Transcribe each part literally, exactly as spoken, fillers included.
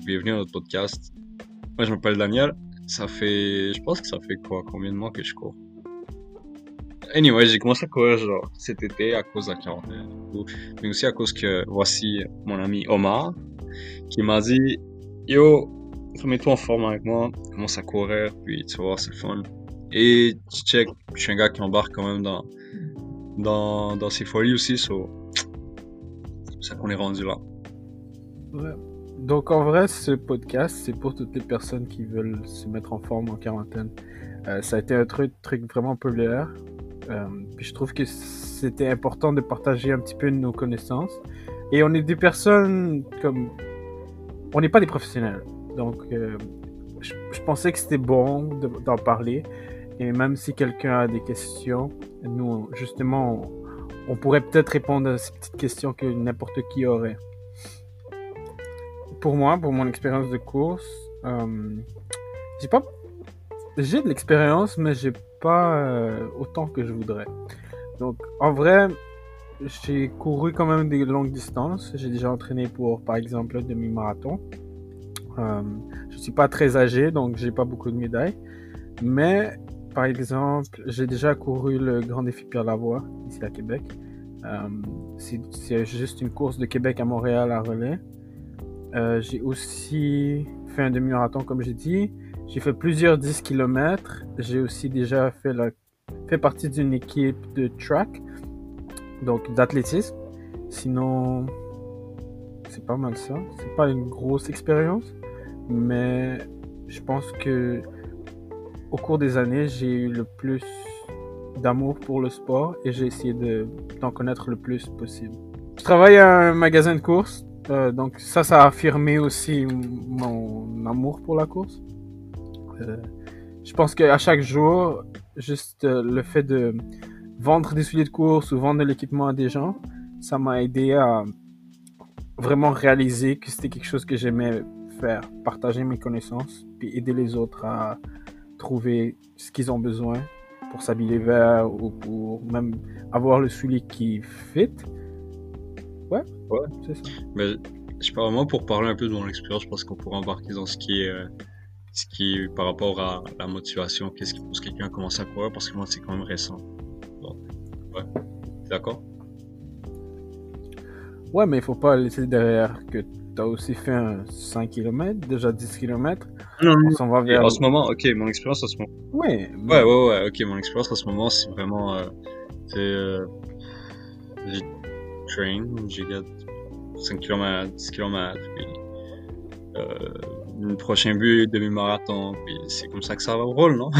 donc bienvenue à notre podcast. Moi je m'appelle Daniel, ça fait, je pense que ça fait quoi, combien de mois que je cours? Anyway, j'ai commencé à courir genre cet été à cause de la quarantaine, mais aussi à cause que voici mon ami Omar qui m'a dit yo, mets-toi en forme avec moi, commence à courir, puis tu vas voir, c'est le fun. Et tu check, je suis un gars qui embarque quand même dans, dans, dans ses folies aussi, so, c'est pour ça qu'on est rendu là. Ouais. Donc en vrai, ce podcast, c'est pour toutes les personnes qui veulent se mettre en forme en quarantaine. Euh, ça a été un truc, truc vraiment populaire. Euh, puis je trouve que c'était important de partager un petit peu nos connaissances. Et on est des personnes comme... On n'est pas des professionnels. Donc euh, je, je pensais que c'était bon de, d'en parler. Et même si quelqu'un a des questions, nous, justement, on, on pourrait peut-être répondre à ces petites questions que n'importe qui aurait. Pour moi, pour mon expérience de course, euh, j'ai pas... J'ai de l'expérience, mais j'ai pas euh, autant que je voudrais. Donc, en vrai, j'ai couru quand même des longues distances. J'ai déjà entraîné pour, par exemple, le demi-marathon. Euh, je suis pas très âgé, donc j'ai pas beaucoup de médailles. Mais, par exemple, j'ai déjà couru le Grand Défi Pierre Lavoie, ici à Québec. Euh, c'est, c'est juste une course de Québec à Montréal à relais. Euh, j'ai aussi fait un demi-marathon, comme j'ai dit. J'ai fait plusieurs dix kilomètres. J'ai aussi déjà fait, la... fait partie d'une équipe de track, donc d'athlétisme. Sinon, c'est pas mal ça. C'est pas une grosse expérience, mais je pense que au cours des années, j'ai eu le plus d'amour pour le sport et j'ai essayé de... d'en connaître le plus possible. Je travaille à un magasin de course, euh, donc ça, ça a affirmé aussi mon amour pour la course. Euh, je pense qu'à chaque jour, juste euh, le fait de vendre des souliers de course ou vendre de l'équipement à des gens, ça m'a aidé à vraiment réaliser que c'était quelque chose que j'aimais faire, partager mes connaissances, puis aider les autres à trouver ce qu'ils ont besoin pour s'habiller vert ou pour même avoir le soulier qui fit. Ouais, ouais, c'est ça. Mais je parle vraiment pour parler un peu de mon expérience, je pense qu'on pourrait embarquer dans ce qui est... Euh... ce qui est par rapport à la motivation, qu'est-ce qui pousse quelqu'un à commencer à courir, parce que moi c'est quand même récent. Bon. Ouais, t'es d'accord? Ouais, mais il faut pas laisser derrière que t'as aussi fait un cinq kilomètres, déjà dix kilomètres. Non, non, on s'en va vers... En ce moment, ok, mon expérience en ce moment. Ouais, mais... ouais, ouais, ouais, ok, mon expérience en ce moment c'est vraiment. Euh, c'est. Euh, j'ai train, j'ai get cinq kilomètres, dix kilomètres, puis. Euh, le prochain but, demi-marathon, puis c'est comme ça que ça roule, non?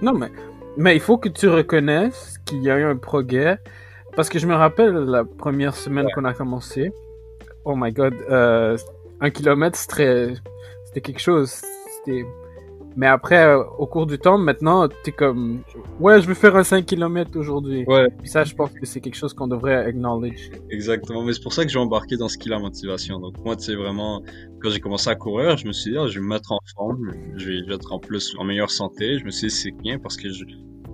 Non, mais, mais il faut que tu reconnaisses qu'il y a eu un progrès, parce que je me rappelle la première semaine ouais. qu'on a commencé, oh my god, euh, un kilomètre, c'était, c'était quelque chose, c'était... mais après, euh, au cours du temps, maintenant, t'es comme, ouais, je veux faire un cinq kilomètres aujourd'hui, ouais. Puis ça, je pense que c'est quelque chose qu'on devrait acknowledge. Exactement, mais c'est pour ça que j'ai embarqué dans ce qui est la motivation, donc moi, tu sais, vraiment, quand j'ai commencé à courir, je me suis dit, oh, je vais me mettre en forme, je vais être en plus en meilleure santé, je me suis dit, c'est bien, parce que je,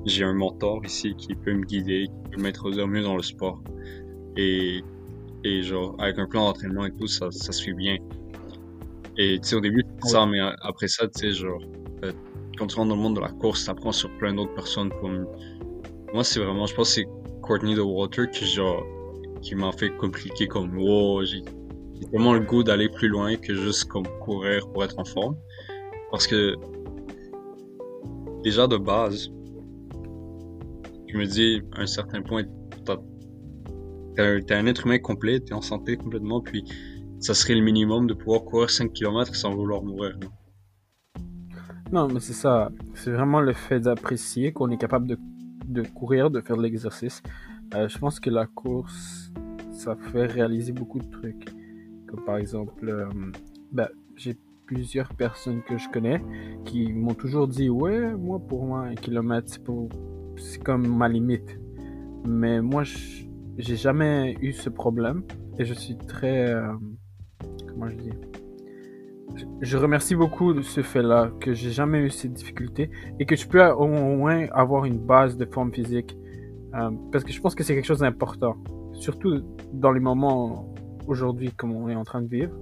j'ai un mentor ici qui peut me guider, qui peut m'introduire mieux dans le sport, et, et genre, avec un plan d'entraînement et tout, ça, ça se fait bien. Et tu sais, au début, c'est ça, mais après ça, tu sais, genre, quand tu rentres dans le monde de la course, t'apprends sur plein d'autres personnes comme... Moi, c'est vraiment, je pense que c'est Courtney Dauwalter qui, genre, qui m'a fait compliquer comme « wow ». J'ai tellement le goût d'aller plus loin que juste comme courir pour être en forme. Parce que, déjà de base, je me dis, à un certain point, t'as, t'as, t'as un être humain complet, t'es en santé complètement, puis ça serait le minimum de pouvoir courir cinq kilomètres sans vouloir mourir, non? Non, mais c'est ça. C'est vraiment le fait d'apprécier qu'on est capable de, de courir, de faire de l'exercice. Euh, je pense que la course, ça fait réaliser beaucoup de trucs. Comme par exemple, euh, ben, j'ai plusieurs personnes que je connais qui m'ont toujours dit « Ouais, moi, pour moi, un kilomètre, c'est, pour... c'est comme ma limite. » Mais moi, je, j'ai jamais eu ce problème et je suis très... Euh, comment je dis ? Je remercie beaucoup de ce fait-là, que j'ai jamais eu ces difficultés et que je peux au moins avoir une base de forme physique. Euh, parce que je pense que c'est quelque chose d'important. Surtout dans les moments aujourd'hui comme on est en train de vivre.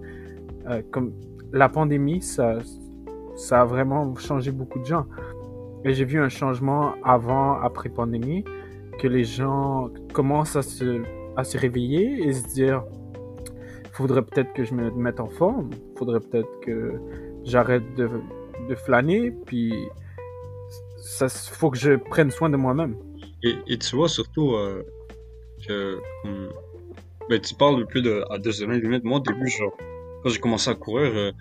euh, comme la pandémie, ça, ça a vraiment changé beaucoup de gens. Et j'ai vu un changement avant, après pandémie, que les gens commencent à se, à se réveiller et se dire, faudrait peut-être que je me mette en forme, faudrait peut-être que j'arrête de, de flâner, puis ça, faut que je prenne soin de moi-même. Et, et tu vois surtout euh, que hum, ben, tu parles plus de à deux semaines limite. Moi au début, genre, quand j'ai commencé à courir, euh,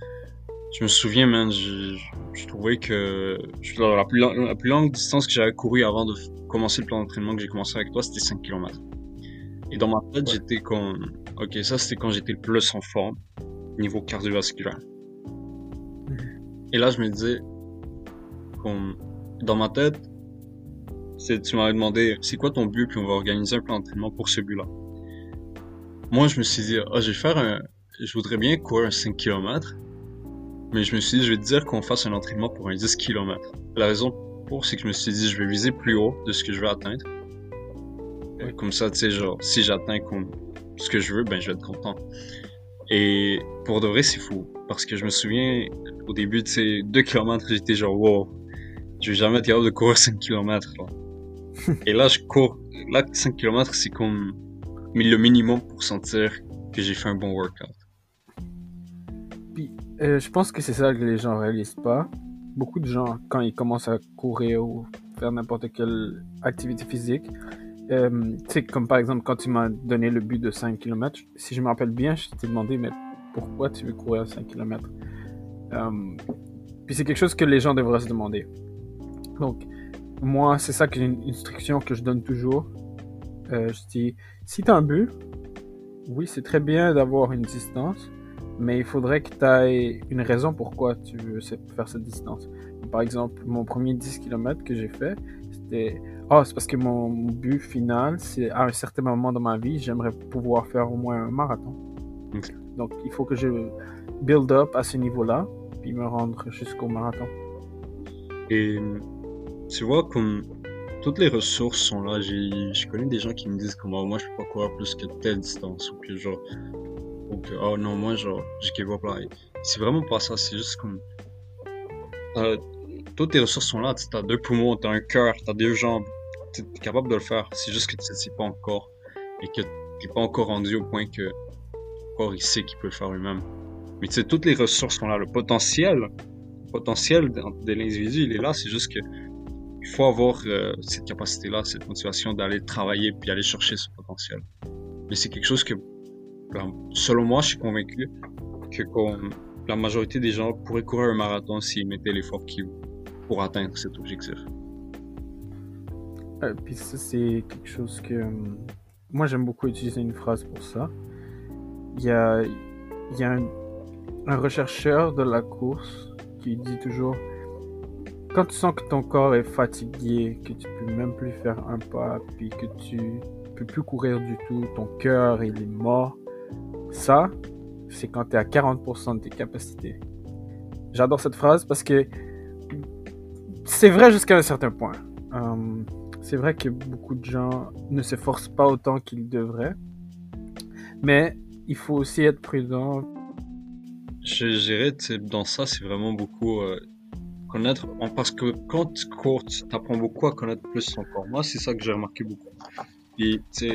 je me souviens, man, je, je trouvais que je, la, plus long, la plus longue distance que j'avais couru avant de f- commencer le plan d'entraînement que j'ai commencé avec toi, c'était cinq kilomètres. Et dans ma tête, ouais. j'étais comme, ok, ça c'était quand j'étais le plus en forme, niveau cardiovasculaire. Mmh. Et là, je me disais, comme, dans ma tête, c'est, tu m'avais demandé, c'est quoi ton but, puis on va organiser un plan d'entraînement pour ce but-là. Moi, je me suis dit, ah, je vais faire un, je voudrais bien courir un cinq kilomètres, mais je me suis dit, je vais te dire qu'on fasse un entraînement pour un dix kilomètres. La raison pour, c'est que je me suis dit, je vais viser plus haut de ce que je veux atteindre. Et comme ça, tu sais, genre, si j'atteins comme, ce que je veux, ben, je vais être content. Et pour de vrai, c'est fou. Parce que je me souviens, au début, tu sais, deux kilomètres, j'étais genre, wow, je vais jamais être capable de courir cinq kilomètres, là. Et là, je cours. Là, cinq kilomètres, c'est comme le minimum pour sentir que j'ai fait un bon workout. Puis, euh, je pense que c'est ça que les gens réalisent pas. Beaucoup de gens, quand ils commencent à courir ou faire n'importe quelle activité physique, euh, tu sais, comme par exemple, quand tu m'as donné le but de cinq kilomètres, si je me rappelle bien, je t'ai demandé, mais pourquoi tu veux courir à cinq kilomètres? Euh, puis c'est quelque chose que les gens devraient se demander. Donc, moi, c'est ça qui est une instruction que je donne toujours. Euh, je dis, si tu as un but, oui, c'est très bien d'avoir une distance, mais il faudrait que tu aies une raison pourquoi tu veux faire cette distance. Par exemple, mon premier dix kilomètres que j'ai fait, c'était, oh, c'est parce que mon but final, c'est à un certain moment dans ma vie, j'aimerais pouvoir faire au moins un marathon. Okay. Donc, il faut que je build up à ce niveau-là, puis me rendre jusqu'au marathon. Et tu vois, comme toutes les ressources sont là, j'ai, je connais des gens qui me disent comme, oh, moi je peux pas courir plus que telle distance, ou que genre, ou que, oh non, moi genre, je give up là. C'est vraiment pas ça, c'est juste comme, euh, toutes tes ressources sont là, t'as deux poumons, t'as un cœur, t'as deux jambes, t'es capable de le faire, c'est juste que tu sais pas encore, et que t'es pas encore rendu au point que ton corps il sait qu'il peut le faire lui-même. Mais tu sais, toutes les ressources sont là, le potentiel, le potentiel de, de l'individu, il est là, c'est juste que il faut avoir euh, cette capacité-là, cette motivation d'aller travailler puis aller chercher ce potentiel. Mais c'est quelque chose que, selon moi, je suis convaincu que comme, la majorité des gens pourraient courir un marathon s'ils mettaient l'effort qu'ils pour atteindre cet objectif. Euh, puis ça, c'est quelque chose que... Euh, moi, j'aime beaucoup utiliser une phrase pour ça. Il y a, il y a un, un rechercheur de la course qui dit toujours... Quand tu sens que ton corps est fatigué, que tu peux même plus faire un pas, puis que tu peux plus courir du tout, ton cœur il est mort, ça, c'est quand t'es à quarante pour cent de tes capacités. J'adore cette phrase parce que c'est vrai jusqu'à un certain point. Euh, c'est vrai que beaucoup de gens ne se forcent pas autant qu'ils devraient, mais il faut aussi être prudent. Je dirais, dans ça, c'est vraiment beaucoup... Euh... connaître, parce que quand tu cours, tu apprends beaucoup à connaître plus ton corps. Moi, c'est ça que j'ai remarqué beaucoup. Et tu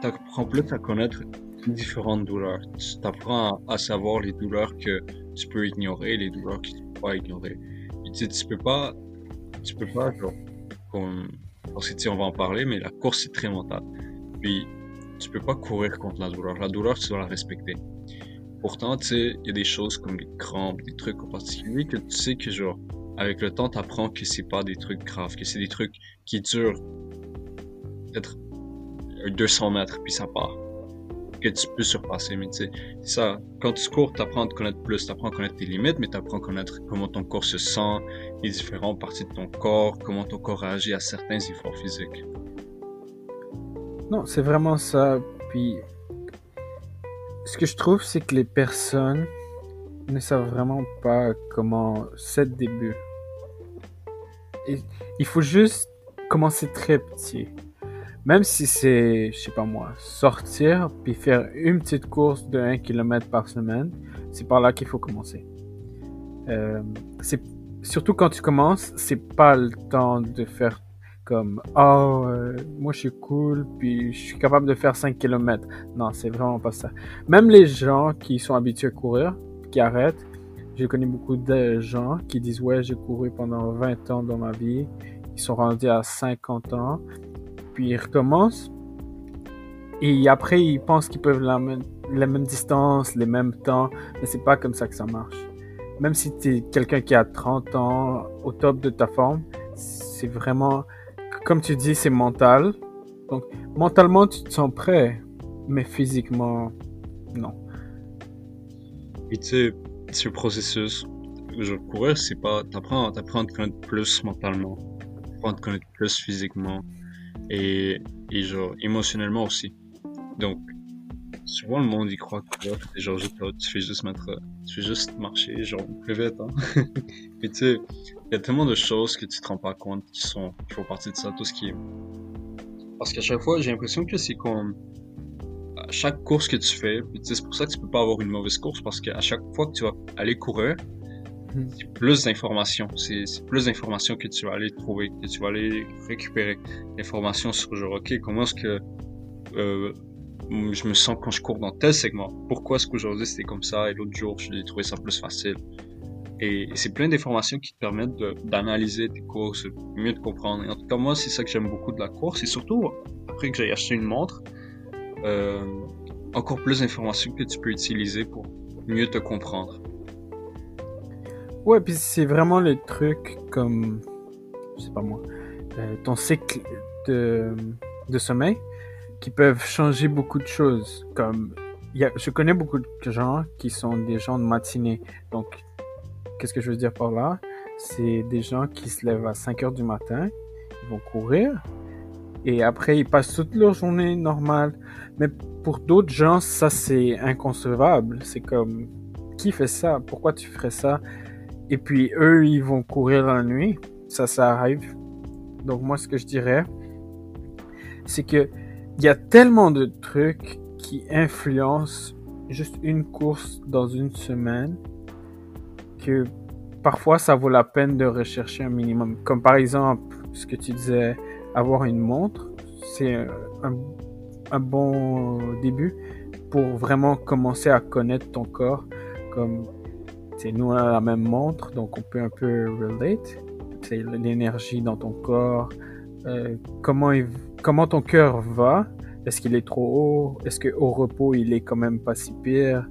apprends plus à connaître différentes douleurs. Tu apprends à, à savoir les douleurs que tu peux ignorer, les douleurs que tu peux pas ignorer. Et tu tu peux pas, tu peux pas, genre, comme, parce que tu sais, on va en parler, mais la course, c'est très mental. Puis, tu peux pas courir contre la douleur. La douleur, tu dois la respecter. Pourtant, tu sais, il y a des choses comme les crampes, des trucs en particulier que tu sais que, genre, avec le temps, t'apprends que c'est pas des trucs graves, que c'est des trucs qui durent peut-être deux cents mètres, puis ça part. Que tu peux surpasser, mais tu sais, c'est ça. Quand tu cours, t'apprends à te connaître plus, t'apprends à connaître tes limites, mais t'apprends à connaître comment ton corps se sent, les différentes parties de ton corps, comment ton corps réagit à certains efforts physiques. Non, c'est vraiment ça. Puis, ce que je trouve, c'est que les personnes ne savent vraiment pas comment c'est le début. Et il faut juste commencer très petit. Même si c'est, je sais pas moi, sortir puis faire une petite course de un kilomètre par semaine, c'est par là qu'il faut commencer. Euh, c'est, surtout quand tu commences, c'est pas le temps de faire comme « Oh, euh, moi je suis cool, puis je suis capable de faire cinq kilomètres. » Non, c'est vraiment pas ça. Même les gens qui sont habitués à courir, qui arrêtent, j'ai connu beaucoup de gens qui disent « Ouais, j'ai couru pendant vingt ans dans ma vie. » Ils sont rendus à cinquante ans. Puis ils recommencent, et après ils pensent qu'ils peuvent la même, la même distance, les mêmes temps, mais c'est pas comme ça que ça marche. Même si t'es quelqu'un qui a trente ans, au top de ta forme, c'est vraiment, comme tu dis, c'est mental. Donc, mentalement, tu te sens prêt, mais physiquement, non. Et tu sais, ce processus, je courir, c'est pas, t'apprends, t'apprends à te connaître plus mentalement, t'apprends à te connaître plus physiquement. Et, et genre émotionnellement aussi. Donc souvent le monde y croit que c'est genre juste, tu fais juste mettre tu fais juste marcher genre plus vite hein. Puis tu sais, il y a tellement de choses que tu te rends pas compte qui sont qui font partie de ça, tout ce qui est, parce qu'à chaque fois j'ai l'impression que c'est comme à chaque course que tu fais, puis tu sais, c'est pour ça que tu peux pas avoir une mauvaise course, parce qu'à chaque fois que tu vas aller courir, c'est plus d'informations, c'est, c'est plus d'informations que tu vas aller trouver, que tu vas aller récupérer. L'information sur genre, ok, comment est-ce que euh, je me sens quand je cours dans tel segment, pourquoi est-ce qu'aujourd'hui c'était comme ça et l'autre jour je l'ai trouvé ça plus facile. Et, et c'est plein d'informations qui te permettent de, d'analyser tes courses, mieux de comprendre. Et en tout cas moi c'est ça que j'aime beaucoup de la course, et surtout après que j'ai acheté une montre, euh, encore plus d'informations que tu peux utiliser pour mieux te comprendre. Ouais, puis c'est vraiment les trucs comme, je sais pas moi, euh, ton cycle de, de sommeil qui peuvent changer beaucoup de choses. Comme, y a, je connais beaucoup de gens qui sont des gens de matinée. Donc, qu'est-ce que je veux dire par là? C'est des gens qui se lèvent à cinq heures du matin, ils vont courir, et après ils passent toute leur journée normale. Mais pour d'autres gens, ça c'est inconcevable. C'est comme, qui fait ça? Pourquoi tu ferais ça? Et puis eux, ils vont courir dans la nuit, ça, ça arrive. Donc moi, ce que je dirais, c'est que il y a tellement de trucs qui influencent juste une course dans une semaine que parfois ça vaut la peine de rechercher un minimum. Comme par exemple, ce que tu disais, avoir une montre, c'est un, un bon début pour vraiment commencer à connaître ton corps. Comme c'est, nous, on a la même montre, donc on peut un peu relate. C'est l'énergie dans ton corps, euh, comment, il, comment ton cœur va, est-ce qu'il est trop haut, est-ce qu'au repos, il est quand même pas si pire.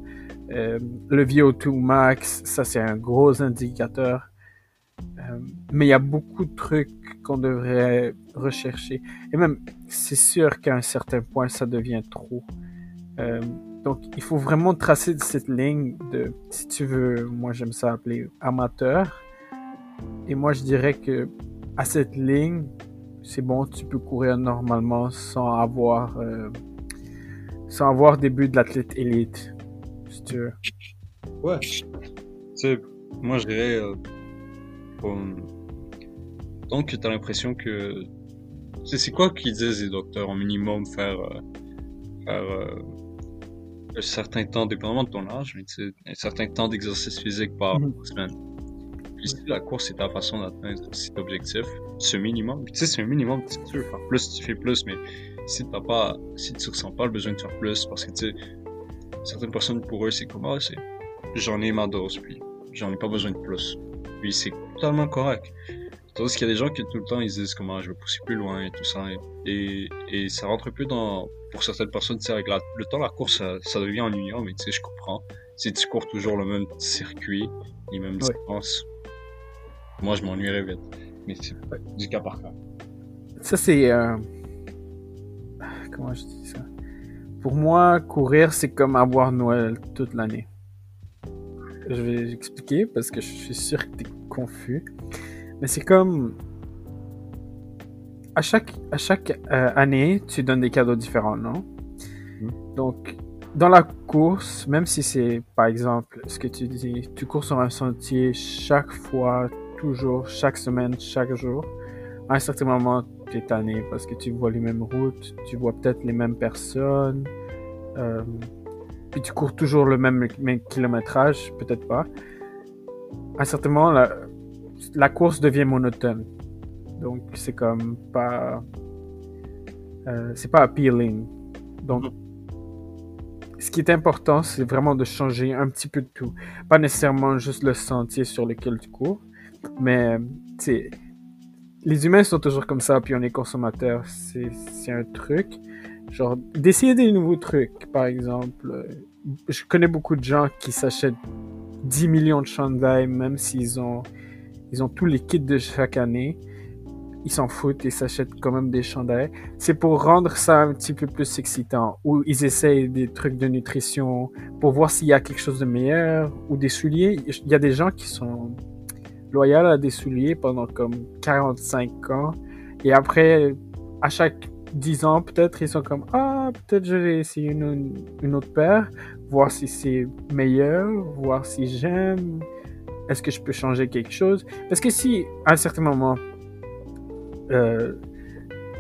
Euh, le V O deux max, ça c'est un gros indicateur. Euh, mais il y a beaucoup de trucs qu'on devrait rechercher. Et même, c'est sûr qu'à un certain point, ça devient trop. Euh, Donc, il faut vraiment tracer cette ligne de, si tu veux, moi j'aime ça appeler amateur. Et moi je dirais que à cette ligne, c'est bon, tu peux courir normalement sans avoir, euh, sans avoir début de l'athlète élite, si tu veux. Ouais. Tu sais, moi je dirais, euh, um, tant que t'as l'impression que, c'est, c'est quoi qu'ils disent les docteurs, au minimum faire, euh, faire euh, un certain temps, dépendamment de ton âge, mais tu sais, un certain temps d'exercice physique par mm-hmm. semaine. Puis si la course est ta façon d'atteindre cet objectif, ce minimum, tu sais, c'est un minimum, si tu veux faire plus, tu fais plus, mais si t'as pas, si tu ressens pas le besoin de faire plus, parce que tu sais, certaines personnes pour eux, c'est comme, ah, c'est, j'en ai ma dose, puis j'en ai pas besoin de plus. Puis c'est totalement correct. Tandis qu'il y a des gens qui tout le temps ils disent comment je vais pousser plus loin et tout ça, et, et ça rentre plus dans, pour certaines personnes, tu sais, avec la, le temps la course ça, ça devient ennuyant, mais tu sais, je comprends, si tu cours toujours le même circuit, les mêmes ouais. distances, moi je m'ennuierais vite, mais c'est ouais. du cas par cas. Ça c'est euh... comment je dis ça, pour moi courir c'est comme avoir Noël toute l'année. Je vais expliquer parce que je suis sûr que t'es confus. Mais c'est comme, à chaque, à chaque euh, année, tu donnes des cadeaux différents, non? Mm. Donc, dans la course, même si c'est, par exemple, ce que tu dis, tu cours sur un sentier chaque fois, toujours, chaque semaine, chaque jour, à un certain moment, t'es tanné parce que tu vois les mêmes routes, tu vois peut-être les mêmes personnes, euh, puis tu cours toujours le même, même kilométrage, peut-être pas. À certains moments, la, la course devient monotone. Donc, c'est comme pas... Euh, c'est pas appealing. Donc, ce qui est important, c'est vraiment de changer un petit peu de tout. Pas nécessairement juste le sentier sur lequel tu cours, mais, tu sais, les humains sont toujours comme ça, puis on est consommateurs. C'est, c'est un truc. Genre, d'essayer des nouveaux trucs, par exemple. Je connais beaucoup de gens qui s'achètent dix millions de chandails, même s'ils ont, ils ont tous les kits de chaque année. Ils s'en foutent et s'achètent quand même des chandails. C'est pour rendre ça un petit peu plus excitant. Ou ils essayent des trucs de nutrition pour voir s'il y a quelque chose de meilleur. Ou des souliers. Il y a des gens qui sont loyaux à des souliers pendant comme quarante-cinq ans. Et après, à chaque dix ans, peut-être, ils sont comme « Ah, peut-être je vais essayer une, une autre paire. Voir si c'est meilleur. Voir si j'aime. Est-ce que je peux changer quelque chose? » Parce que si, à un certain moment... Euh,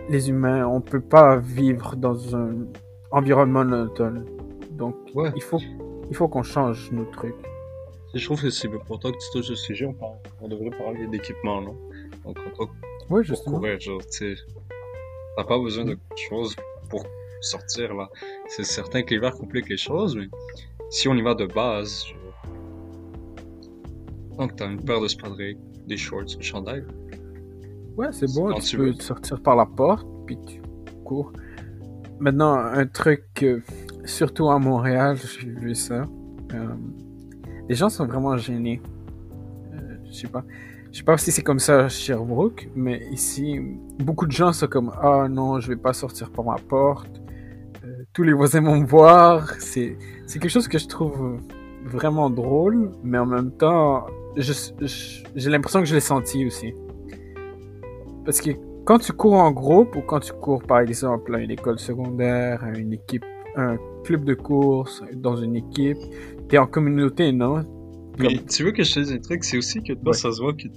les humains, on peut pas vivre dans un environnement monotone. Donc, ouais. il faut, il faut qu'on change nos trucs. Je trouve que c'est important que tu touches le sujet. On, parle, on devrait parler d'équipement, non? Donc, en tant que ouais, justement. Courir, genre, tu sais, t'as pas besoin de quelque chose pour sortir, là. C'est certain que l'hiver complique les choses, mais si on y va de base, je... donc t'as une paire de spadrilles, des shorts, un chandail. Ouais, c'est bon, tu, tu peux te sortir par la porte, puis tu cours. Maintenant, un truc, euh, surtout à Montréal, j'ai vu ça, euh, les gens sont vraiment gênés. Euh, je sais pas. Je sais pas si c'est comme ça à Sherbrooke, mais ici, beaucoup de gens sont comme « Ah non, je vais pas sortir par ma porte. Euh, » Tous les voisins vont me voir. C'est, c'est quelque chose que je trouve vraiment drôle, mais en même temps, je, je, j'ai l'impression que je l'ai senti aussi. Parce que quand tu cours en groupe, ou quand tu cours par exemple à une école secondaire, à une équipe, un club de course, dans une équipe, t'es en communauté, non? Comme... Mais tu veux que je te dise un truc, c'est aussi que toi, ouais. Ça se voit que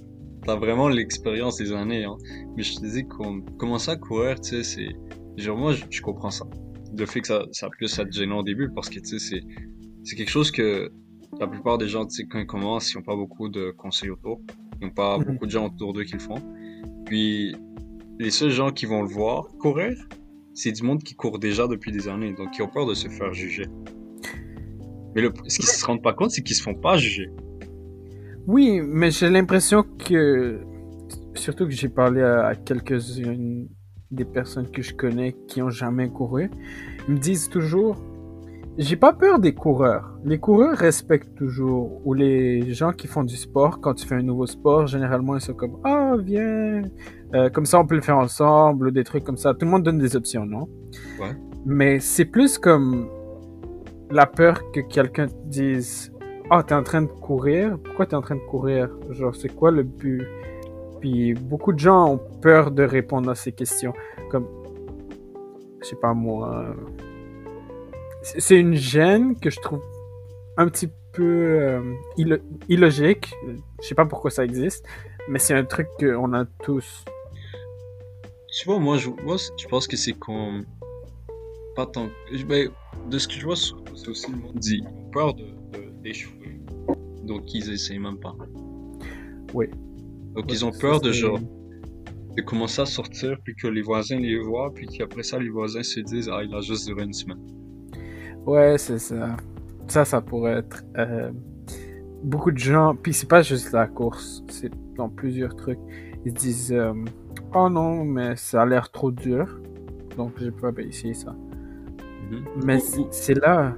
t'as vraiment l'expérience des années, hein. Mais je te dis qu'on commence à courir, tu sais, c'est... Genre moi, je, je comprends ça. Le fait que ça, ça plus ça te gêne au début, parce que tu sais, c'est, c'est quelque chose que la plupart des gens, tu sais, quand ils commencent, ils n'ont pas beaucoup de conseils autour. Ils n'ont pas beaucoup de gens autour d'eux qui le font. Puis, les seuls gens qui vont le voir courir, c'est du monde qui court déjà depuis des années, donc qui ont peur de se faire juger. Mais le, ce qu'ils se rendent pas compte, c'est qu'ils se font pas juger. Oui, mais j'ai l'impression que, surtout que j'ai parlé à, à quelques-unes des personnes que je connais qui ont jamais couru, ils me disent toujours, j'ai pas peur des coureurs. Les coureurs respectent toujours, ou les gens qui font du sport, quand tu fais un nouveau sport, généralement ils sont comme « Ah, viens, euh, comme ça on peut le faire ensemble », des trucs comme ça. Tout le monde donne des options, non? Ouais. Mais c'est plus comme la peur que quelqu'un te dise « Ah, oh, t'es en train de courir, pourquoi t'es en train de courir? Genre, c'est quoi le but? » Puis beaucoup de gens ont peur de répondre à ces questions, comme, je sais pas moi... C'est une gêne que je trouve un petit peu euh, illo- illogique. Je sais pas pourquoi ça existe, mais c'est un truc qu'on a tous. Tu vois, moi, je, moi, je pense que c'est qu'on... Pas tant... Ben, de ce que je vois, c'est aussi le monde dit. Ils ont peur de, de, d'échouer. Donc, ils essayent même pas. Oui. Donc, ouais, ils ont peur ça, de genre... de commencer à sortir, puis que les voisins les voient, puis qu'après ça, les voisins se disent « Ah, il a juste duré une semaine. » Ouais, c'est ça. Ça, ça pourrait être... Euh, beaucoup de gens... Puis c'est pas juste la course. C'est dans plusieurs trucs. Ils disent... Euh, oh non, mais ça a l'air trop dur. Donc, je peux pas essayer ça. Mm-hmm. Mais ou, c'est, ou... c'est là...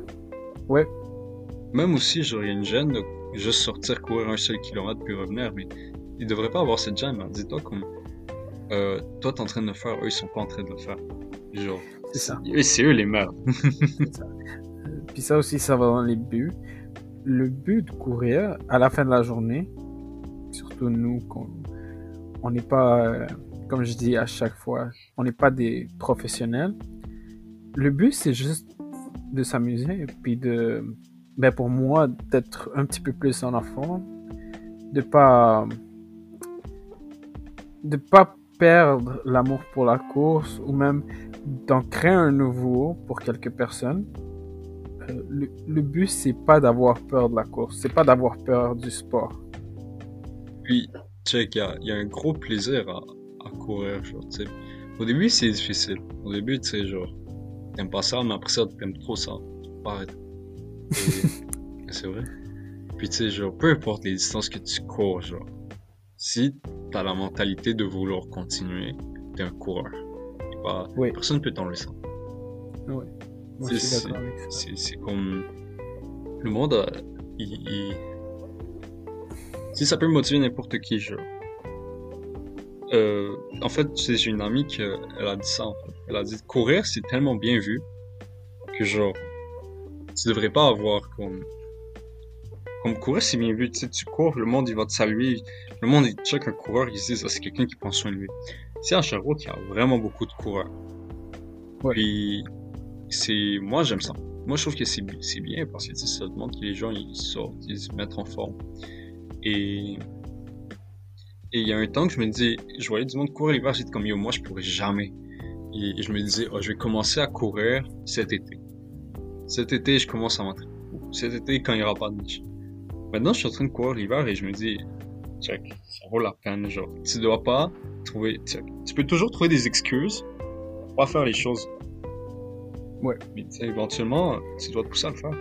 Ouais. Même aussi, j'aurais une gêne de juste sortir, courir un seul kilomètre, puis revenir. Mais ils devraient pas avoir cette gêne. Hein. Dis-toi comme... Euh, toi, t'es en train de le faire. Eux, ils sont pas en train de le faire. Genre... C'est ça. Et c'est eux les morts. C'est ça. Puis ça aussi, ça va dans les buts. Le but de courir, à la fin de la journée, surtout nous, on n'est pas, euh, comme je dis à chaque fois, on n'est pas des professionnels. Le but, c'est juste de s'amuser, puis de, ben pour moi, d'être un petit peu plus en enfant, de pas, de pas perdre l'amour pour la course ou même d'en créer un nouveau pour quelques personnes. Euh, le, le but, c'est pas d'avoir peur de la course, c'est pas d'avoir peur du sport. Puis, check, il y, y a un gros plaisir à, à courir, genre, tu sais. Au début, c'est difficile. Au début, tu sais, genre, t'aimes pas ça, mais après ça, t'aimes trop ça. Pareil. C'est vrai. Puis, tu sais, genre, peu importe les distances que tu cours, genre, si t'as la mentalité de vouloir continuer, t'es un coureur. Bah, oui. Personne ne peut t'enlever ça. Oui. Moi, c'est, c'est, c'est, c'est comme. Le monde, a... il, il... si ça peut motiver n'importe qui, genre. Euh, en fait, j'ai une amie qui elle a dit ça. En fait. Elle a dit courir, c'est tellement bien vu que, genre, tu devrais pas avoir comme. Comme courir, c'est bien vu. Tu sais, tu cours, le monde, il va te saluer. Le monde, il check un coureur, il se dit, ça, c'est quelqu'un qui prend soin de lui. C'est un Sherbrooke qui a vraiment beaucoup de coureurs. Ouais. Puis, c'est... moi, j'aime ça. Moi, je trouve que c'est, c'est bien parce que ça demande que les gens ils sortent, ils se mettent en forme. Et il y a un temps que je me disais, je voyais du monde courir l'hiver, j'étais comme yo, moi, je pourrais jamais. Et, et je me disais, oh, je vais commencer à courir cet été. Cet été, je commence à m'entraîner. Cet été, quand il n'y aura pas de neige. Maintenant, je suis en train de courir l'hiver et je me dis, check, ça vaut la peine. Genre, tu dois pas. Trouver, tu, tu peux toujours trouver des excuses pour pas faire les choses. Ouais. Mais éventuellement, tu dois te pousser à le faire.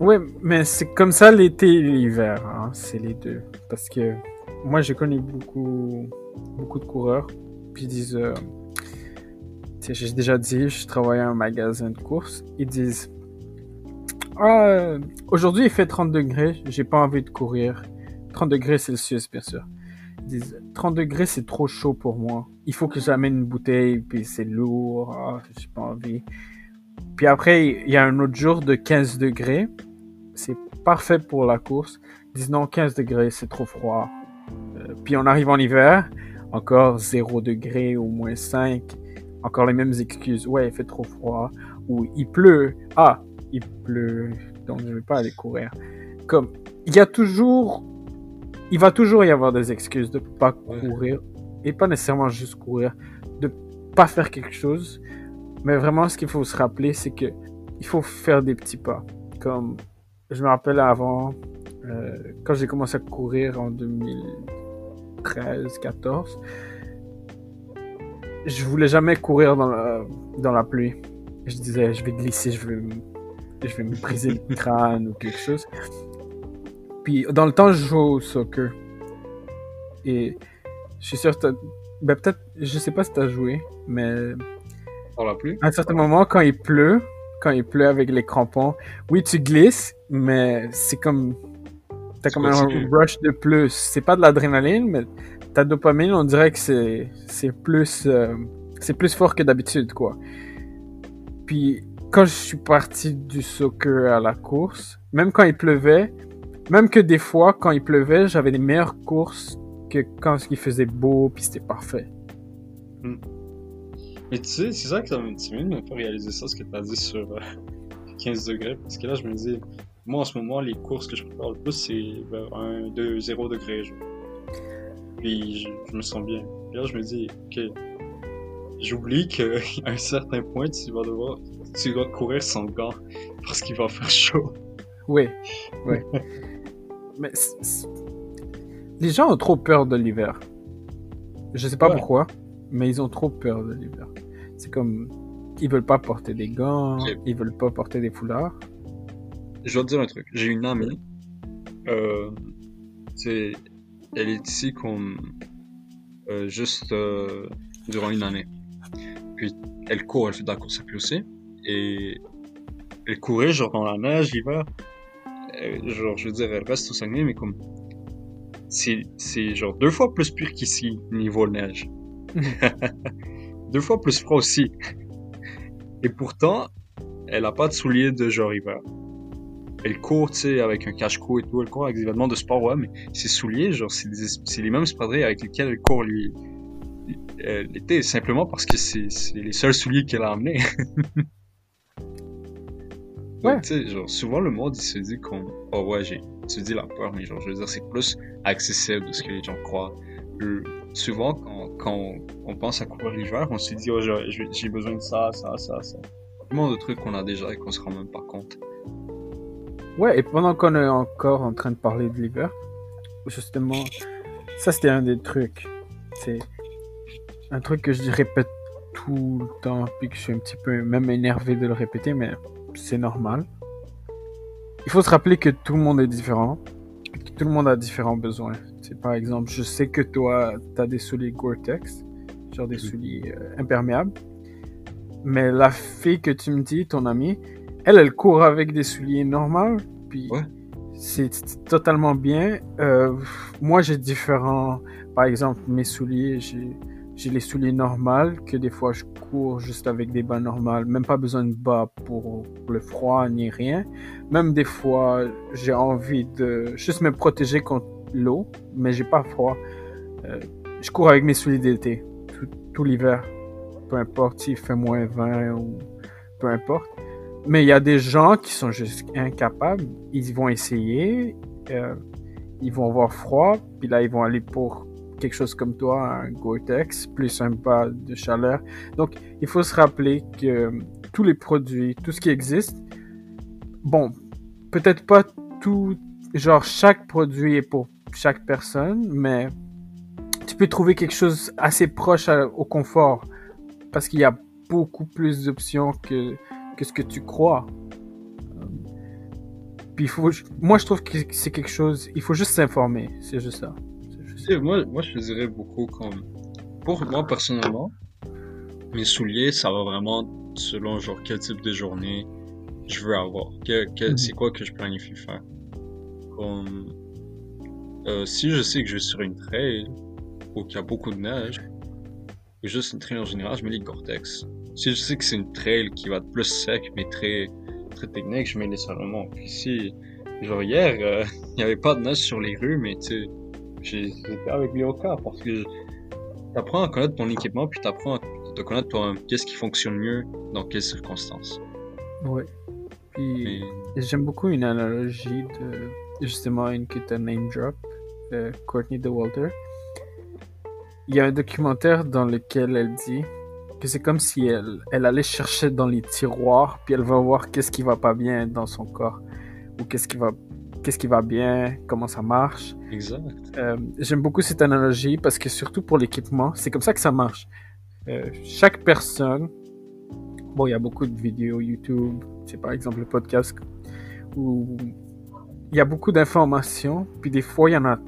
Ouais, mais c'est comme ça l'été et l'hiver, hein, c'est les deux. Parce que moi, je connais beaucoup, beaucoup de coureurs. Puis ils disent, euh, tu sais, j'ai déjà dit, je travaillais à un magasin de courses. Ils disent, ah, aujourd'hui il fait trente degrés, j'ai pas envie de courir. trente degrés Celsius, bien sûr. Disent, trente degrés, c'est trop chaud pour moi. Il faut que j'amène une bouteille, puis c'est lourd, ah, j'ai pas envie. Puis après, il y a un autre jour de quinze degrés. C'est parfait pour la course. Ils disent non, quinze degrés, c'est trop froid. Euh, puis on arrive en hiver, encore zéro degré ou moins cinq. Encore les mêmes excuses. Ouais, il fait trop froid. Ou il pleut. Ah, il pleut. Donc je vais pas aller courir. Comme, il y a toujours... Il va toujours y avoir des excuses de pas courir, et pas nécessairement juste courir, de pas faire quelque chose. Mais vraiment, ce qu'il faut se rappeler, c'est que il faut faire des petits pas. Comme je me rappelle avant, euh, quand j'ai commencé à courir en deux mille treize quatorze, je voulais jamais courir dans la, dans la pluie. Je disais, je vais glisser, je vais, je vais me briser le crâne ou quelque chose. Puis, dans le temps, je jouais au soccer. Et je suis sûr que t'as... Ben, peut-être... Je sais pas si t'as joué, mais... Dans la pluie? À un certain moment, quand il pleut, quand il pleut avec les crampons, oui, tu glisses, mais c'est comme... T'as c'est comme un rush de plus. C'est pas de l'adrénaline, mais ta dopamine, on dirait que c'est, c'est plus... Euh... C'est plus fort que d'habitude, quoi. Puis, quand je suis parti du soccer à la course, même quand il pleuvait... Même que des fois, quand il pleuvait, j'avais des meilleures courses que quand il faisait beau, puis c'était parfait. Mm. Mais tu sais, c'est ça que ça m'intimide de me faire réaliser ça, ce que t'as dit sur euh, quinze degrés, parce que là, je me dis, moi, en ce moment, les courses que je prépare le plus, c'est vers un, deux, zéro degrés, genre. Puis je, je me sens bien. Puis là, je me dis, ok, j'oublie qu'à un certain point, tu vas devoir, tu dois courir sans gants, parce qu'il va faire chaud. Oui, oui. Mais c'est, c'est... les gens ont trop peur de l'hiver. Je sais pas ouais. pourquoi, mais ils ont trop peur de l'hiver. C'est comme, ils veulent pas porter des gants, okay. Ils veulent pas porter des foulards. Je vais te dire un truc. J'ai une amie, euh, c'est, elle est ici comme, euh, juste euh, durant une année. Puis elle court, elle fait de la course à pied aussi, et elle courait genre dans la neige l'hiver. Genre, je veux dire, elle reste au Saguenay, mais comme. C'est, c'est genre deux fois plus pur qu'ici, niveau neige. Deux fois plus froid aussi. Et pourtant, elle a pas de souliers de genre hiver. Elle court, tu sais, avec un cache-cou et tout. Elle court avec des vêtements de sport, ouais, mais ses souliers, genre, c'est, des, c'est les mêmes espadrilles avec lesquels elle court lui, euh, l'été, simplement parce que c'est, c'est les seuls souliers qu'elle a amenés. Ouais. Tu sais, genre, souvent le monde, il se dit qu'on, oh ouais, j'ai, tu dis la peur, mais genre, je veux dire, c'est plus accessible de ce que les gens croient. que souvent, quand, quand on pense à courir l'hiver, on se dit oh, j'ai, j'ai besoin de ça, ça, ça, ça. Tellement de trucs qu'on a déjà et qu'on se rend même pas compte. Ouais, et pendant qu'on est encore en train de parler de l'hiver, justement, ça c'était un des trucs. C'est un truc que je répète tout le temps, puis que je suis un petit peu même énervé de le répéter, mais c'est normal. Il faut se rappeler que tout le monde est différent, que tout le monde a différents besoins. C'est, par exemple, je sais que toi, t'as des souliers Gore-Tex, genre des souliers euh, imperméables, mais la fille que tu me dis, ton amie, elle, elle court avec des souliers normaux, puis ouais. c'est, c'est totalement bien. Euh, moi, j'ai différents... Par exemple, mes souliers, j'ai, j'ai les souliers normaux, que des fois, je cours juste avec des bas normaux, même pas besoin de bas pour, pour le froid, ni rien. Même des fois, j'ai envie de juste me protéger contre l'eau, mais j'ai pas froid. Euh, je cours avec mes souliers d'été, tout, tout l'hiver. Peu importe s'il fait moins vingt ou peu importe. Mais il y a des gens qui sont juste incapables. Ils vont essayer, euh, ils vont avoir froid, puis là ils vont aller pour quelque chose comme toi, un Gore-Tex, plus un bas de chaleur. Donc il faut se rappeler que tous les produits, tout ce qui existe, bon, peut-être pas tout, genre chaque produit est pour chaque personne, mais tu peux trouver quelque chose assez proche à, au confort, parce qu'il y a beaucoup plus d'options que, que ce que tu crois. Puis il faut, moi je trouve que c'est quelque chose, il faut juste s'informer, c'est juste ça. C'est juste ça. Moi, moi je dirais beaucoup comme, pour moi personnellement, mes souliers ça va vraiment selon genre quel type de journée je veux avoir, que, que, mm-hmm. c'est quoi que je planifie faire. Comme, euh, si je sais que je suis sur une trail, ou qu'il y a beaucoup de neige, ou juste une trail en général, je mets les Gore-Tex. Si je sais que c'est une trail qui va être plus sec, mais très, très technique, je mets les Salomon. Puis si, genre hier, il euh, n'y avait pas de neige sur les rues, mais tu sais, j'étais avec les Oka, parce que je... t'apprends à connaître ton équipement, puis t'apprends à te connaître toi-même, qu'est-ce qui fonctionne mieux, dans quelles circonstances. Ouais. Puis, mais... j'aime beaucoup une analogie de... justement une qui est un name drop, euh, Courtney Dauwalter. Il y a un documentaire dans lequel elle dit que c'est comme si elle, elle allait chercher dans les tiroirs, puis elle va voir qu'est-ce qui va pas bien dans son corps, ou qu'est-ce qui va, qu'est-ce qui va bien, comment ça marche. Exact. Euh, j'aime beaucoup cette analogie parce que surtout pour l'équipement, c'est comme ça que ça marche. Euh, chaque personne, bon, il y a beaucoup de vidéos YouTube, c'est par exemple le podcast où il y a beaucoup d'informations, puis des fois, il y en a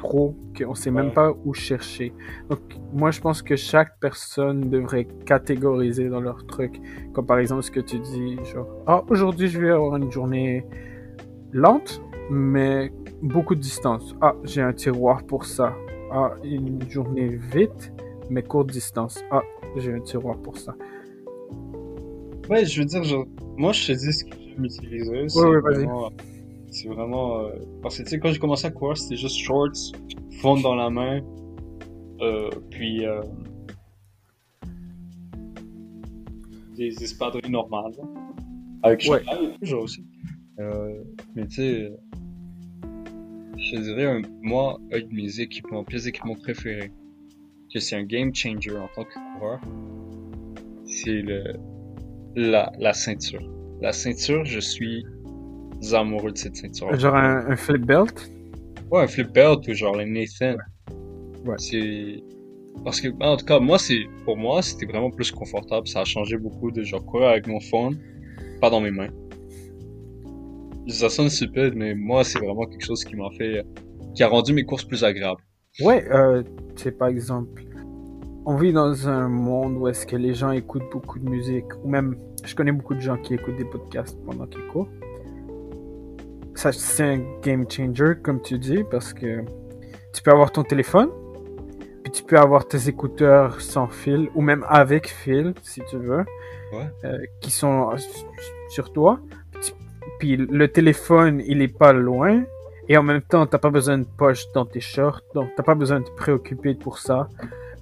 trop qu'on ne sait même pas où chercher. Donc, moi, je pense que chaque personne devrait catégoriser dans leur truc. Comme par exemple, ce que tu dis, genre, « Ah, aujourd'hui, je vais avoir une journée lente, mais beaucoup de distance. Ah, j'ai un tiroir pour ça. Ah, une journée vite, mais courte distance. Ah, j'ai un tiroir pour ça. » Ouais, je veux dire, genre, moi, je te dis ce que je vais m'utiliser. Ouais, ouais, vraiment... vas-y. C'est vraiment... Euh, parce que, tu sais, quand j'ai commencé à courir, c'était juste shorts, fond dans la main, euh, puis... Euh, des espadrilles normales, avec cheval, toujours aussi. Euh, mais, tu sais, je dirais, un, moi, un de mes équipements, pièces d'équipement préférées, que c'est un game changer en tant que coureur, c'est le la, la ceinture. La ceinture, je suis... amoureux de cette ceinture. Genre un, un flip belt? Ouais, un flip belt ou genre les Nathan. Ouais. C'est... Parce que, en tout cas, moi, c'est... pour moi, c'était vraiment plus confortable. Ça a changé beaucoup de genre courir avec mon phone, pas dans mes mains. Ça sonne stupide, mais moi, c'est vraiment quelque chose qui m'a fait... qui a rendu mes courses plus agréables. Ouais, euh, tu sais, par exemple, on vit dans un monde où est-ce que les gens écoutent beaucoup de musique, ou même, je connais beaucoup de gens qui écoutent des podcasts pendant qu'ils courent. Ça, c'est un game changer, comme tu dis, parce que tu peux avoir ton téléphone, puis tu peux avoir tes écouteurs sans fil, ou même avec fil, si tu veux, ouais. euh, qui sont sur toi. Puis, puis le téléphone, il est pas loin, et en même temps, t'as pas besoin de poche dans tes shorts, donc t'as pas besoin de te préoccuper pour ça.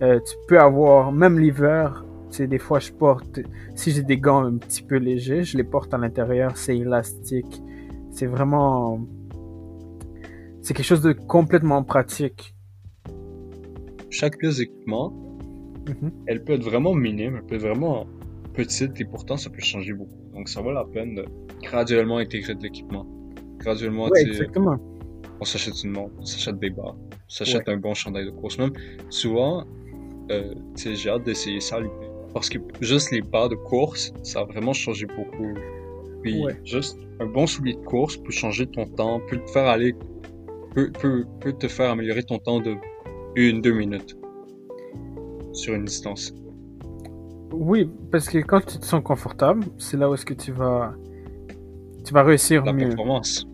Euh, tu peux avoir, même l'hiver, tu sais, des fois, je porte, si j'ai des gants un petit peu légers, je les porte à l'intérieur, c'est élastique. C'est vraiment... c'est quelque chose de complètement pratique. chaque pièce d'équipement, mm-hmm. elle peut être vraiment minime, elle peut être vraiment petite et pourtant ça peut changer beaucoup. Donc ça vaut la peine de graduellement intégrer de l'équipement. Graduellement, ouais, exactement. On s'achète une montre, on s'achète des barres, on s'achète ouais. un bon chandail de course. Même souvent, euh, j'ai hâte d'essayer ça. Parce que juste les barres de course, ça a vraiment changé beaucoup. Puis ouais. juste un bon soulier de course peut changer ton temps, peut te faire aller, peut, peut, peut te faire améliorer ton temps de une, deux minutes sur une distance. Oui, parce que quand tu te sens confortable, c'est là où est-ce que tu vas, tu vas réussir la mieux. La performance.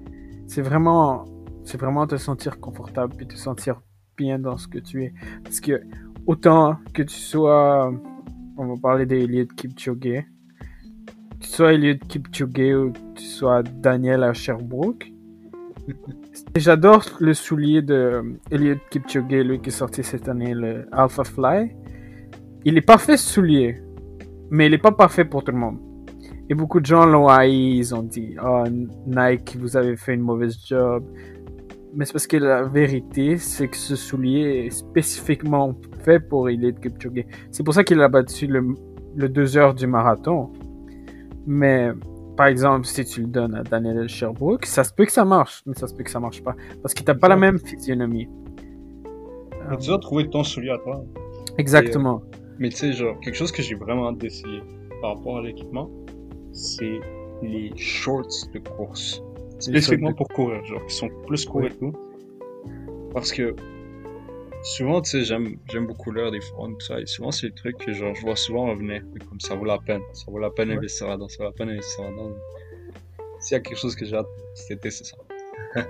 C'est vraiment, c'est vraiment te sentir confortable puis te sentir bien dans ce que tu es. Parce que autant que tu sois, on va parler des Eliud Kipchoge, que tu sois Eliud Kipchoge ou que tu sois Daniel à Sherbrooke. J'adore le soulier de Eliud Kipchoge, lui qui est sorti cette année, le Alpha Fly. Il est parfait ce soulier, mais il est pas parfait pour tout le monde. Et beaucoup de gens l'ont haï, ils ont dit « Oh, Nike, vous avez fait une mauvaise job. » Mais c'est parce que la vérité, c'est que ce soulier est spécifiquement fait pour Eliud Kipchoge. C'est pour ça qu'il a battu le, le deux heures du marathon. Mais, par exemple, si tu le donnes à Daniel Sherbrooke, ça se peut que ça marche, mais ça se peut que ça marche pas. Parce qu'il t'a pas la même physionomie. Mais tu dois trouver ton soulier à toi. Exactement. Et, euh, mais tu sais, genre, quelque chose que j'ai vraiment hâte d'essayer par rapport à l'équipement, c'est les shorts de course. Spécifiquement de... pour courir, genre, qui sont plus courts et tout. Parce que, souvent, tu sais, j'aime, j'aime beaucoup l'heure des forums, tout ça, et souvent, c'est des trucs que, genre, je vois souvent revenir, comme ça vaut la peine, ça vaut la peine d'investir ouais. là-dedans, ça vaut la peine d'investir là-dedans. S'il y a quelque chose que j'ai hâte, c'était, c'est ça. ouais,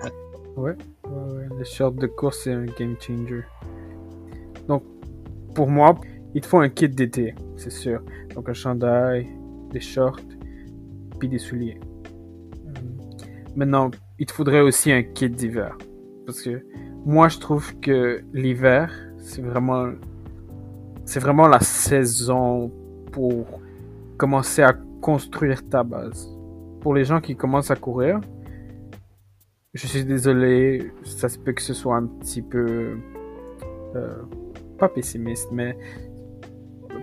ouais, ouais, les shorts de course, c'est un game changer. Donc, pour moi, il te faut un kit d'été, c'est sûr. Donc, un chandail, des shorts, puis des souliers. Maintenant, il te faudrait aussi un kit d'hiver. Parce que moi, je trouve que l'hiver, c'est vraiment, c'est vraiment la saison pour commencer à construire ta base. Pour les gens qui commencent à courir, je suis désolé, ça se peut que ce soit un petit peu, euh, pas pessimiste, mais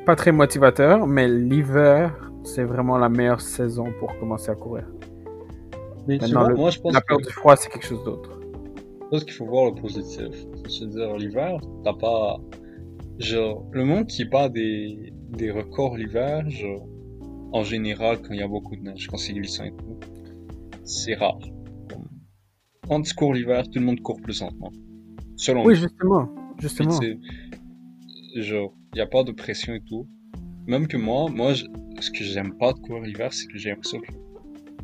pas très motivateur, mais l'hiver, c'est vraiment la meilleure saison pour commencer à courir. Mais tu vois, le, moi, je pense la peur que... du froid, c'est quelque chose d'autre. Je pense qu'il faut voir le positif. C'est-à-dire, l'hiver, t'as pas... Genre, le monde qui bat des, des records l'hiver, genre, en général, quand il y a beaucoup de neige, quand c'est glissant et tout, c'est rare. Quand tu cours l'hiver, tout le monde court plus lentement. Selon oui, justement. justement. Genre, il n'y a pas de pression et tout. Même que moi, moi je... ce que j'aime pas de courir l'hiver, c'est que j'ai l'impression que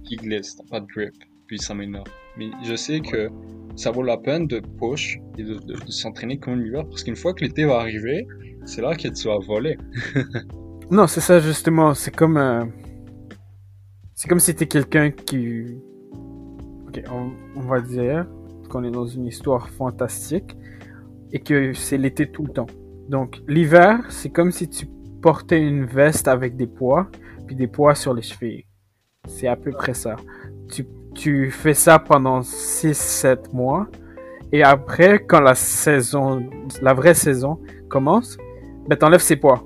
qui glisse, t'as pas de grip, puis ça m'énerve. Mais je sais que ça vaut la peine de push et de, de, de s'entraîner comme l'hiver, parce qu'une fois que l'été va arriver, c'est là que tu vas voler. Non, c'est ça justement, c'est comme... Euh... C'est comme si t'es quelqu'un qui... Ok, on, on va dire qu'on est dans une histoire fantastique, et que c'est l'été tout le temps. Donc l'hiver, c'est comme si tu portais une veste avec des poids, puis des poids sur les chevilles. C'est à peu près ça. Tu, tu fais ça pendant six sept mois. Et après, quand la saison, la vraie saison commence, ben t'enlèves ces poids.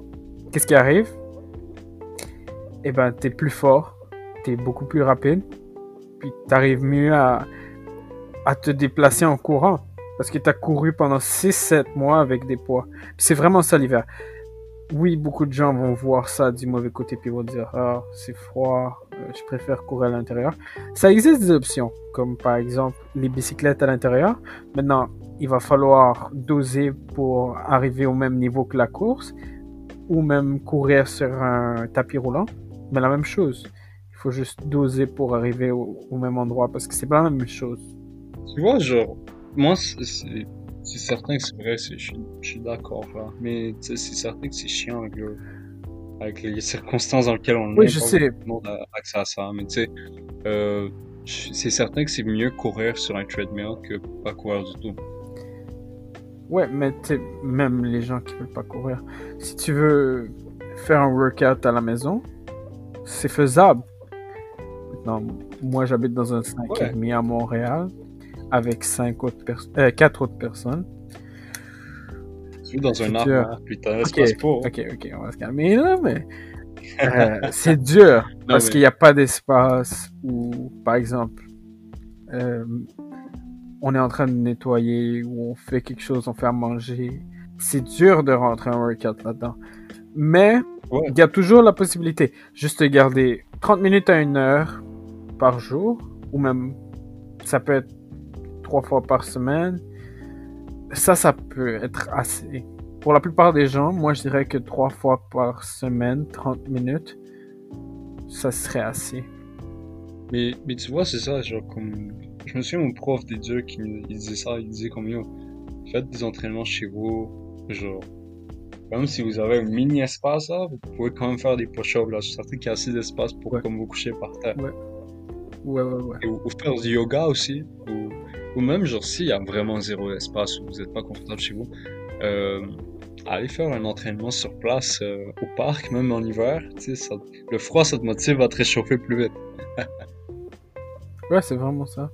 Qu'est-ce qui arrive? Eh ben, t'es plus fort. T'es beaucoup plus rapide. Puis t'arrives mieux à, à te déplacer en courant. Parce que t'as couru pendant six sept mois avec des poids. Puis c'est vraiment ça l'hiver. Oui, beaucoup de gens vont voir ça du mauvais côté puis vont dire « Ah, oh, c'est froid, euh, je préfère courir à l'intérieur. » Ça existe des options, comme par exemple les bicyclettes à l'intérieur. Maintenant, il va falloir doser pour arriver au même niveau que la course ou même courir sur un tapis roulant. Mais la même chose, il faut juste doser pour arriver au, au même endroit parce que c'est pas la même chose. Tu vois, genre, moi, c'est... c'est... c'est certain que c'est vrai, c'est, je, je suis d'accord là. Mais tu sais, c'est certain que c'est chiant avec, le, avec les circonstances dans lesquelles on est. Oui, je sais. On a accès à ça. Mais tu sais, euh, c'est certain que c'est mieux courir sur un treadmill que pas courir du tout. Ouais, mais tu sais, même les gens qui veulent pas courir, si tu veux faire un workout à la maison, c'est faisable. Non, moi j'habite dans un cinq et demi ouais. à Montréal. Avec cinq autres personnes, euh, quatre autres personnes. joue dans un arbre, putain, est-ce okay. Pour ok, ok, on va se calmer là, mais euh, c'est dur non, parce mais... qu'il n'y a pas d'espace où, par exemple, euh, on est en train de nettoyer ou on fait quelque chose, on fait à manger. C'est dur de rentrer un workout là-dedans. Mais il ouais. y a toujours la possibilité. Juste de garder trente minutes à une heure par jour, ou même ça peut être trois fois par semaine. Ça, ça peut être assez. Pour la plupart des gens, moi je dirais que trois fois par semaine, trente minutes, ça serait assez. Mais, mais tu vois, c'est ça, genre comme... Je me souviens, mon prof des dieux qui me disait ça, il disait comme, yo, faites des entraînements chez vous, genre, même si vous avez un mini espace là, vous pouvez quand même faire des push-ups là, je suis certain qu'il y a assez d'espace pour ouais. comme vous coucher par terre. Ouais, ouais, ouais. ouais. Et, ou, ou faire du yoga aussi, ou, ou même genre s'il y a vraiment zéro espace, ou vous n'êtes pas confortable chez vous, euh, allez faire un entraînement sur place, euh, au parc, même en hiver, tu sais, ça, le froid ça te motive à te réchauffer plus vite. Ouais, c'est vraiment ça.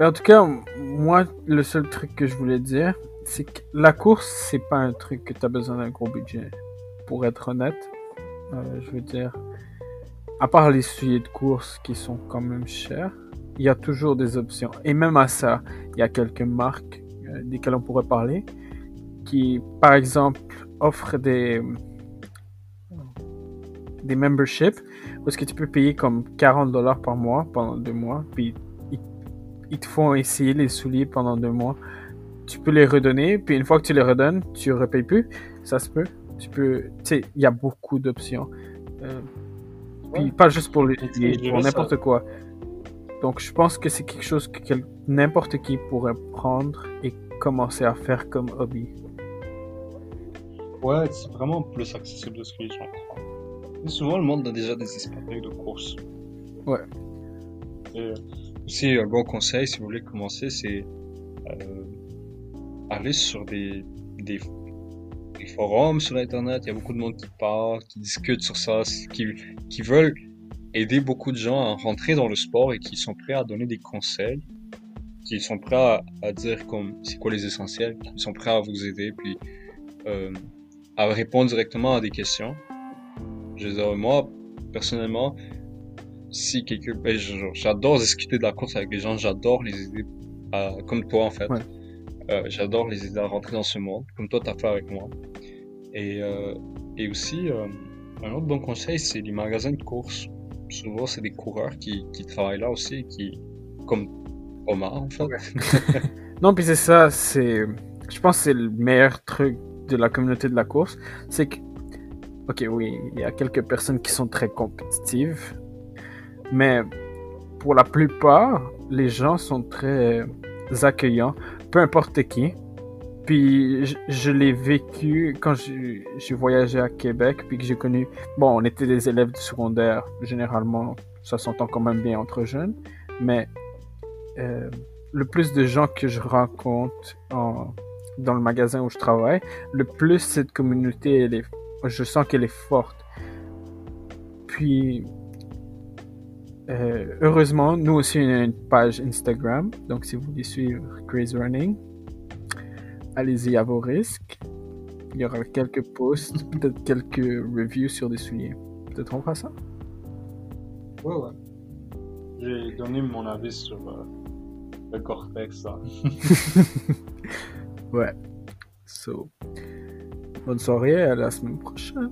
En tout cas, moi, le seul truc que je voulais dire, c'est que la course, c'est pas un truc que t'as besoin d'un gros budget. Pour être honnête, euh, je veux dire, à part les souliers de course qui sont quand même chers, il y a toujours des options. Et même à ça, il y a quelques marques euh, desquelles on pourrait parler, qui, par exemple, offrent des des memberships, où est-ce que tu peux payer comme quarante dollars par mois pendant deux mois, puis ils te font essayer les souliers pendant deux mois. Tu peux les redonner, puis une fois que tu les redonnes, tu repayes plus. Ça se peut. Tu peux, tu sais, il y a beaucoup d'options. Euh, ouais. Puis pas juste pour les, les pour n'importe ça. Quoi. Donc je pense que c'est quelque chose que quel, n'importe qui pourrait prendre et commencer à faire comme hobby. Ouais, c'est vraiment plus accessible de ce que les gens croient. Souvent le monde a déjà des espaces de course. Ouais. Et... Aussi, un bon conseil, si vous voulez commencer, c'est euh, aller sur des, des, des forums sur Internet. Il y a beaucoup de monde qui parle, qui discute sur ça, qui, qui veulent aider beaucoup de gens à rentrer dans le sport et qui sont prêts à donner des conseils, qui sont prêts à, à dire comme c'est quoi les essentiels, qui sont prêts à vous aider, puis euh, à répondre directement à des questions. Je veux dire, moi, personnellement, si quelqu'un, ben, j'adore discuter de la course avec les gens, j'adore les aider à, comme toi en fait, ouais. euh, j'adore les aider à rentrer dans ce monde, comme toi t'as fait avec moi. Et, euh, et aussi, euh, un autre bon conseil, c'est les magasins de course. Souvent, c'est des coureurs qui, qui travaillent là aussi, qui, comme Omar en fait. Ouais. Non, puis c'est ça, c'est, je pense que c'est le meilleur truc de la communauté de la course, c'est que, ok, oui, il y a quelques personnes qui sont très compétitives. Mais pour la plupart, les gens sont très accueillants, peu importe qui. Puis je, je l'ai vécu quand j'ai je, je voyagé à Québec, puis que j'ai connu... Bon, on était des élèves du secondaire, généralement, ça s'entend quand même bien entre jeunes. Mais euh, le plus de gens que je rencontre en, dans le magasin où je travaille, le plus cette communauté, elle est, je sens qu'elle est forte. Puis... Euh, heureusement, nous aussi, on a une page Instagram. Donc, si vous voulez suivre Crazy Running, allez-y à vos risques. Il y aura quelques posts, peut-être quelques reviews sur des souliers. Peut-être on fera ça? Ouais, ouais. J'ai donné mon avis sur euh, le Gore-Tex. Hein. Ouais. So, bonne soirée, à la semaine prochaine.